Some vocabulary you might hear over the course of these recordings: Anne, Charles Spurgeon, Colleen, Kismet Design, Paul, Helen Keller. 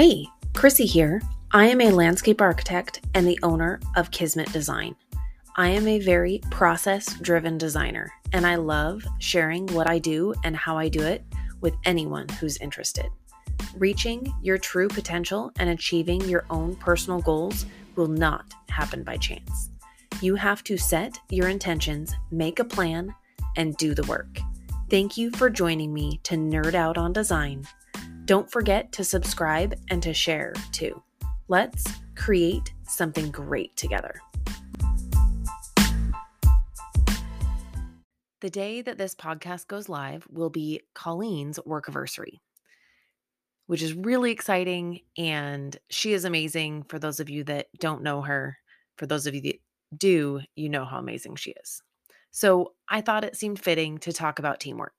Hey, Chrissy here. I am a landscape architect and the owner of Kismet Design. I am a very process-driven designer, and I love sharing what I do and how I do it with anyone who's interested. Reaching your true potential and achieving your own personal goals will not happen by chance. You have to set your intentions, make a plan, and do the work. Thank you for joining me to nerd out on design. Don't forget to subscribe and to share too. Let's create something great together. The day that this podcast goes live will be Colleen's workiversary, which is really exciting, and she is amazing. For those of you that don't know her, for those of you that do, you know how amazing she is. So I thought it seemed fitting to talk about teamwork.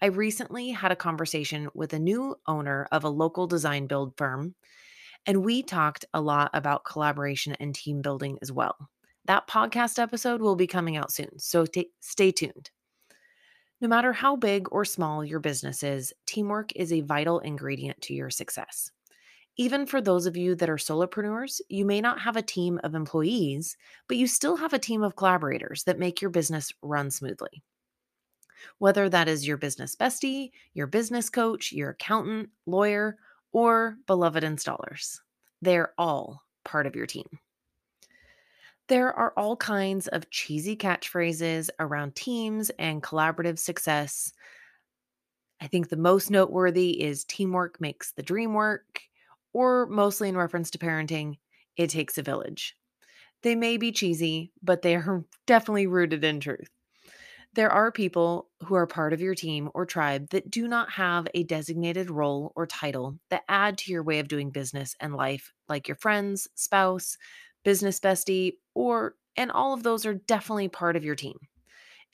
I recently had a conversation with a new owner of a local design build firm, and we talked a lot about collaboration and team building as well. That podcast episode will be coming out soon, so stay tuned. No matter how big or small your business is, teamwork is a vital ingredient to your success. Even for those of you that are solopreneurs, you may not have a team of employees, but you still have a team of collaborators that make your business run smoothly. Whether that is your business bestie, your business coach, your accountant, lawyer, or beloved installers, they're all part of your team. There are all kinds of cheesy catchphrases around teams and collaborative success. I think the most noteworthy is teamwork makes the dream work, or mostly in reference to parenting, it takes a village. They may be cheesy, but they are definitely rooted in truth. There are people who are part of your team or tribe that do not have a designated role or title that add to your way of doing business and life, like your friends, spouse, business bestie, and all of those are definitely part of your team.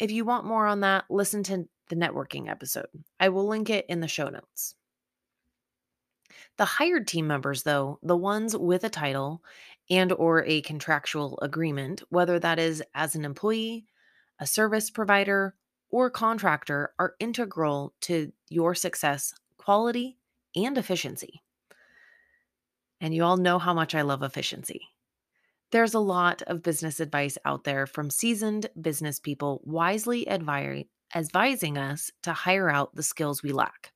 If you want more on that, listen to the networking episode. I will link it in the show notes. The hired team members, though, the ones with a title and or a contractual agreement, whether that is as an employee, a service provider, or contractor, are integral to your success, quality, and efficiency. And you all know how much I love efficiency. There's a lot of business advice out there from seasoned business people wisely advising us to hire out the skills we lack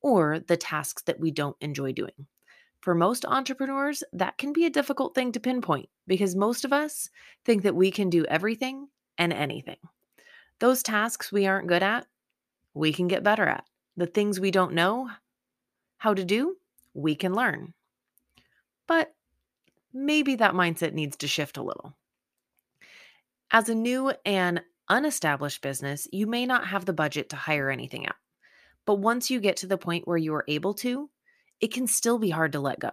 or the tasks that we don't enjoy doing. For most entrepreneurs, that can be a difficult thing to pinpoint because most of us think that we can do everything and anything. Those tasks we aren't good at, we can get better at. The things we don't know how to do, we can learn. But maybe that mindset needs to shift a little. As a new and unestablished business, you may not have the budget to hire anything out. But once you get to the point where you are able to, it can still be hard to let go.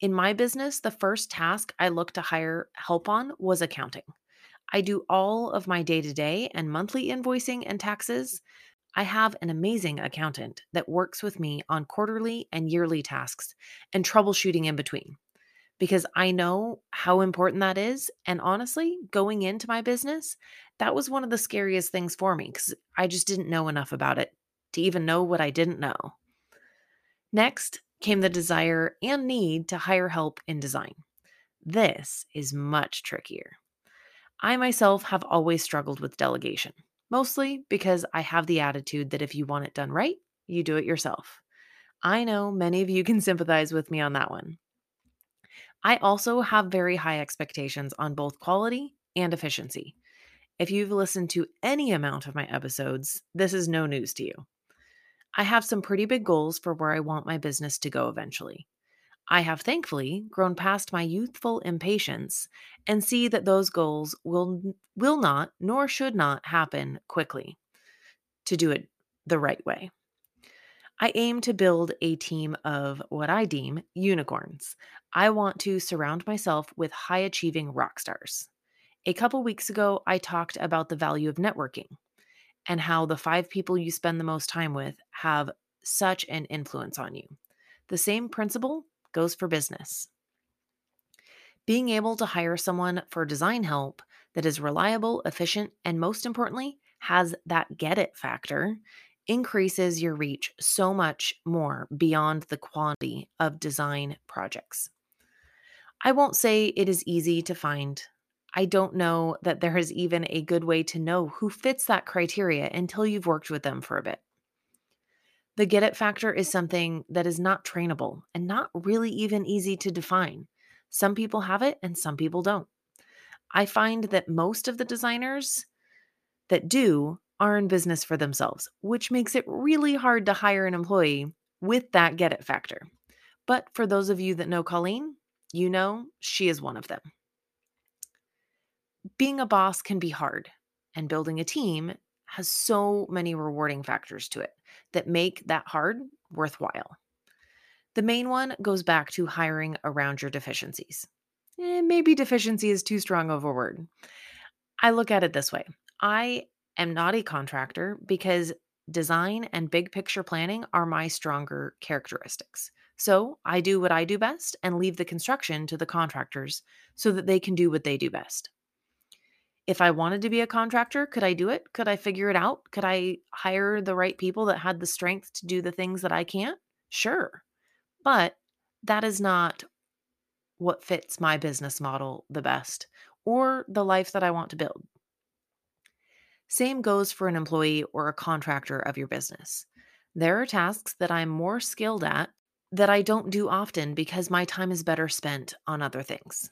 In my business, the first task I looked to hire help on was accounting. I do all of my day-to-day and monthly invoicing and taxes. I have an amazing accountant that works with me on quarterly and yearly tasks and troubleshooting in between, because I know how important that is. And honestly, going into my business, that was one of the scariest things for me because I just didn't know enough about it to even know what I didn't know. Next came the desire and need to hire help in design. This is much trickier. I myself have always struggled with delegation, mostly because I have the attitude that if you want it done right, you do it yourself. I know many of you can sympathize with me on that one. I also have very high expectations on both quality and efficiency. If you've listened to any amount of my episodes, this is no news to you. I have some pretty big goals for where I want my business to go eventually. I have thankfully grown past my youthful impatience and see that those goals will not nor should not happen quickly to do it the right way. I aim to build a team of what I deem unicorns. I want to surround myself with high-achieving rock stars. A couple weeks ago, I talked about the value of networking and how the 5 people you spend the most time with have such an influence on you. The same principle goes for business. Being able to hire someone for design help that is reliable, efficient, and most importantly, has that get it factor increases your reach so much more beyond the quantity of design projects. I won't say it is easy to find. I don't know that there is even a good way to know who fits that criteria until you've worked with them for a bit. The get it factor is something that is not trainable and not really even easy to define. Some people have it and some people don't. I find that most of the designers that do are in business for themselves, which makes it really hard to hire an employee with that get it factor. But for those of you that know Colleen, you know she is one of them. Being a boss can be hard, and building a team has so many rewarding factors to it that make that hard worthwhile. The main one goes back to hiring around your deficiencies. Maybe deficiency is too strong of a word. I look at it this way. I am not a contractor because design and big picture planning are my stronger characteristics. So I do what I do best and leave the construction to the contractors so that they can do what they do best. If I wanted to be a contractor, could I do it? Could I figure it out? Could I hire the right people that had the strength to do the things that I can't? Sure. But that is not what fits my business model the best or the life that I want to build. Same goes for an employee or a contractor of your business. There are tasks that I'm more skilled at that I don't do often because my time is better spent on other things.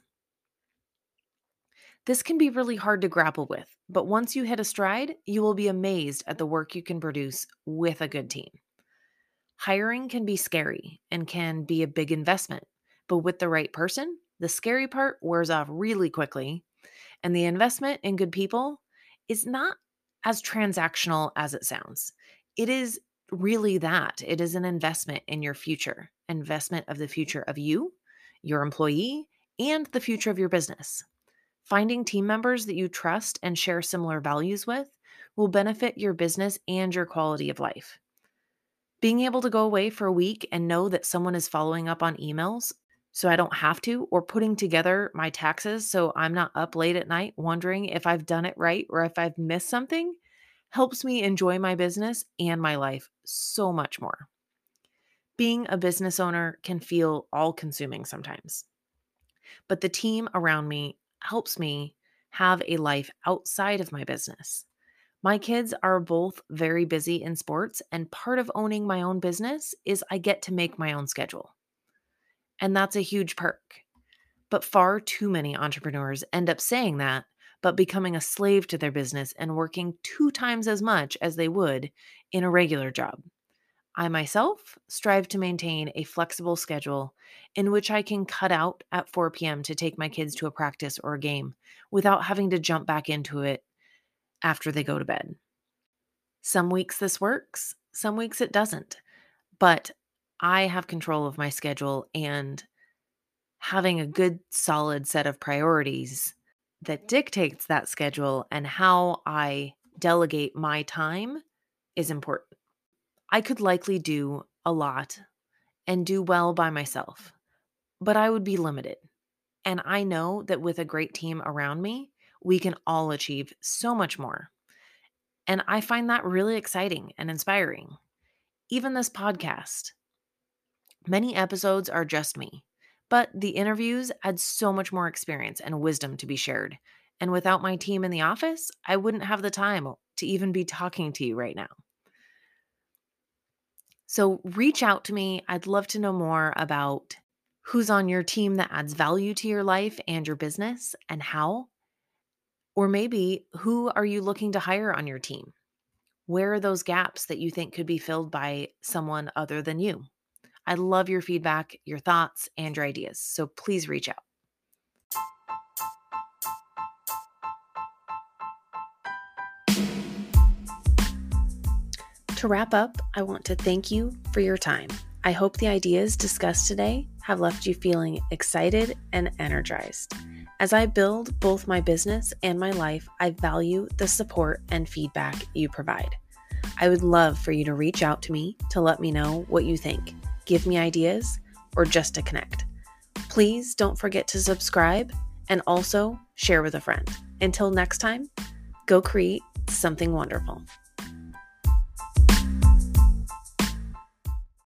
This can be really hard to grapple with, but once you hit a stride, you will be amazed at the work you can produce with a good team. Hiring can be scary and can be a big investment, but with the right person, the scary part wears off really quickly, and the investment in good people is not as transactional as it sounds. It is really that. It is an investment in your future, investment of the future of you, your employee, and the future of your business. Finding team members that you trust and share similar values with will benefit your business and your quality of life. Being able to go away for a week and know that someone is following up on emails so I don't have to, or putting together my taxes so I'm not up late at night wondering if I've done it right or if I've missed something, helps me enjoy my business and my life so much more. Being a business owner can feel all-consuming sometimes, but the team around me helps me have a life outside of my business. My kids are both very busy in sports, and part of owning my own business is I get to make my own schedule. And that's a huge perk. But far too many entrepreneurs end up saying that, but becoming a slave to their business and working 2 times as much as they would in a regular job. I myself strive to maintain a flexible schedule in which I can cut out at 4 p.m. to take my kids to a practice or a game without having to jump back into it after they go to bed. Some weeks this works, some weeks it doesn't, but I have control of my schedule, and having a good, solid set of priorities that dictates that schedule and how I delegate my time is important. I could likely do a lot and do well by myself, but I would be limited. And I know that with a great team around me, we can all achieve so much more. And I find that really exciting and inspiring. Even this podcast, many episodes are just me, but the interviews add so much more experience and wisdom to be shared. And without my team in the office, I wouldn't have the time to even be talking to you right now. So reach out to me. I'd love to know more about who's on your team that adds value to your life and your business and how, or maybe who are you looking to hire on your team? Where are those gaps that you think could be filled by someone other than you? I love your feedback, your thoughts, and your ideas. So please reach out. To wrap up, I want to thank you for your time. I hope the ideas discussed today have left you feeling excited and energized. As I build both my business and my life, I value the support and feedback you provide. I would love for you to reach out to me to let me know what you think, give me ideas, or just to connect. Please don't forget to subscribe and also share with a friend. Until next time, go create something wonderful.